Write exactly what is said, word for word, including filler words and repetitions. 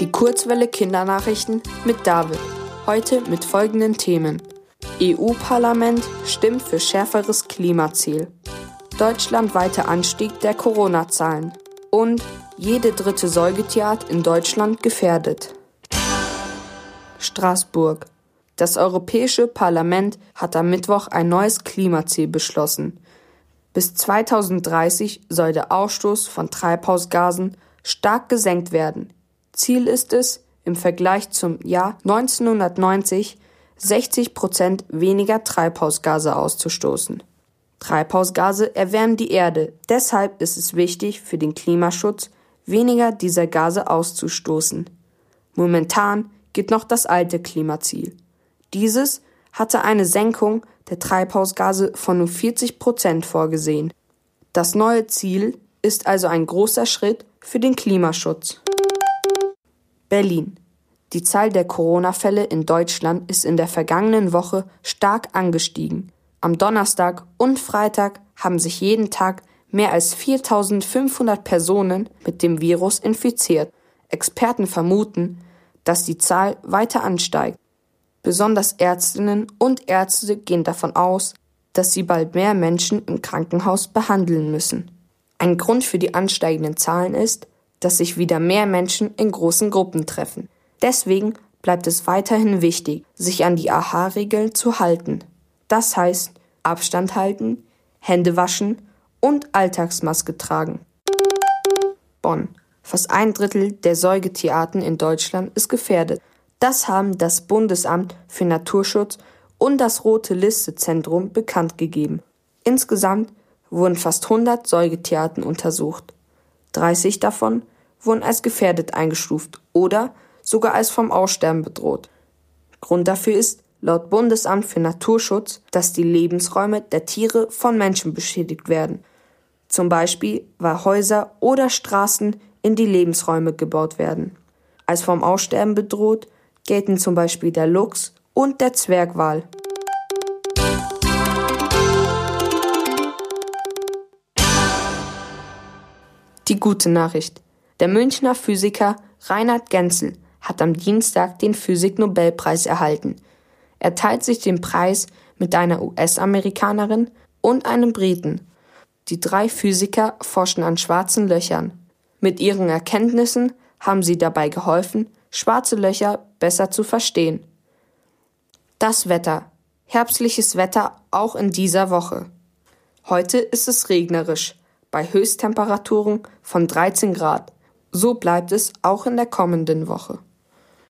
Die Kurzwelle Kindernachrichten mit David. Heute mit folgenden Themen. E U-Parlament stimmt für schärferes Klimaziel. Deutschlandweiter Anstieg der Corona-Zahlen. Und jede dritte Säugetierart in Deutschland gefährdet. Straßburg. Das Europäische Parlament hat am Mittwoch ein neues Klimaziel beschlossen. Bis zweitausenddreißig soll der Ausstoß von Treibhausgasen stark gesenkt werden. Ziel ist es, im Vergleich zum Jahr neunzehnhundertneunzig sechzig Prozent weniger Treibhausgase auszustoßen. Treibhausgase erwärmen die Erde, deshalb ist es wichtig, für den Klimaschutz weniger dieser Gase auszustoßen. Momentan gilt noch das alte Klimaziel. Dieses hatte eine Senkung der Treibhausgase von nur vierzig Prozent vorgesehen. Das neue Ziel ist also ein großer Schritt für den Klimaschutz. Berlin. Die Zahl der Corona-Fälle in Deutschland ist in der vergangenen Woche stark angestiegen. Am Donnerstag und Freitag haben sich jeden Tag mehr als viertausendfünfhundert Personen mit dem Virus infiziert. Experten vermuten, dass die Zahl weiter ansteigt. Besonders Ärztinnen und Ärzte gehen davon aus, dass sie bald mehr Menschen im Krankenhaus behandeln müssen. Ein Grund für die ansteigenden Zahlen ist, dass sich wieder mehr Menschen in großen Gruppen treffen. Deswegen bleibt es weiterhin wichtig, sich an die A H A-Regeln zu halten. Das heißt, Abstand halten, Hände waschen und Alltagsmaske tragen. Bonn. Fast ein Drittel der Säugetierarten in Deutschland ist gefährdet. Das haben das Bundesamt für Naturschutz und das Rote-Liste-Zentrum bekannt gegeben. Insgesamt wurden fast hundert Säugetierarten untersucht. dreißig davon wurden als gefährdet eingestuft oder sogar als vom Aussterben bedroht. Grund dafür ist, laut Bundesamt für Naturschutz, dass die Lebensräume der Tiere von Menschen beschädigt werden. Zum Beispiel, weil Häuser oder Straßen in die Lebensräume gebaut werden. Als vom Aussterben bedroht gelten zum Beispiel der Luchs und der Zwergwal. Die gute Nachricht. Der Münchner Physiker Reinhard Genzel hat am Dienstag den Physik-Nobelpreis erhalten. Er teilt sich den Preis mit einer U S-Amerikanerin und einem Briten. Die drei Physiker forschen an schwarzen Löchern. Mit ihren Erkenntnissen haben sie dabei geholfen, schwarze Löcher besser zu verstehen. Das Wetter. Herbstliches Wetter auch in dieser Woche. Heute ist es regnerisch, bei Höchsttemperaturen von dreizehn Grad. So bleibt es auch in der kommenden Woche.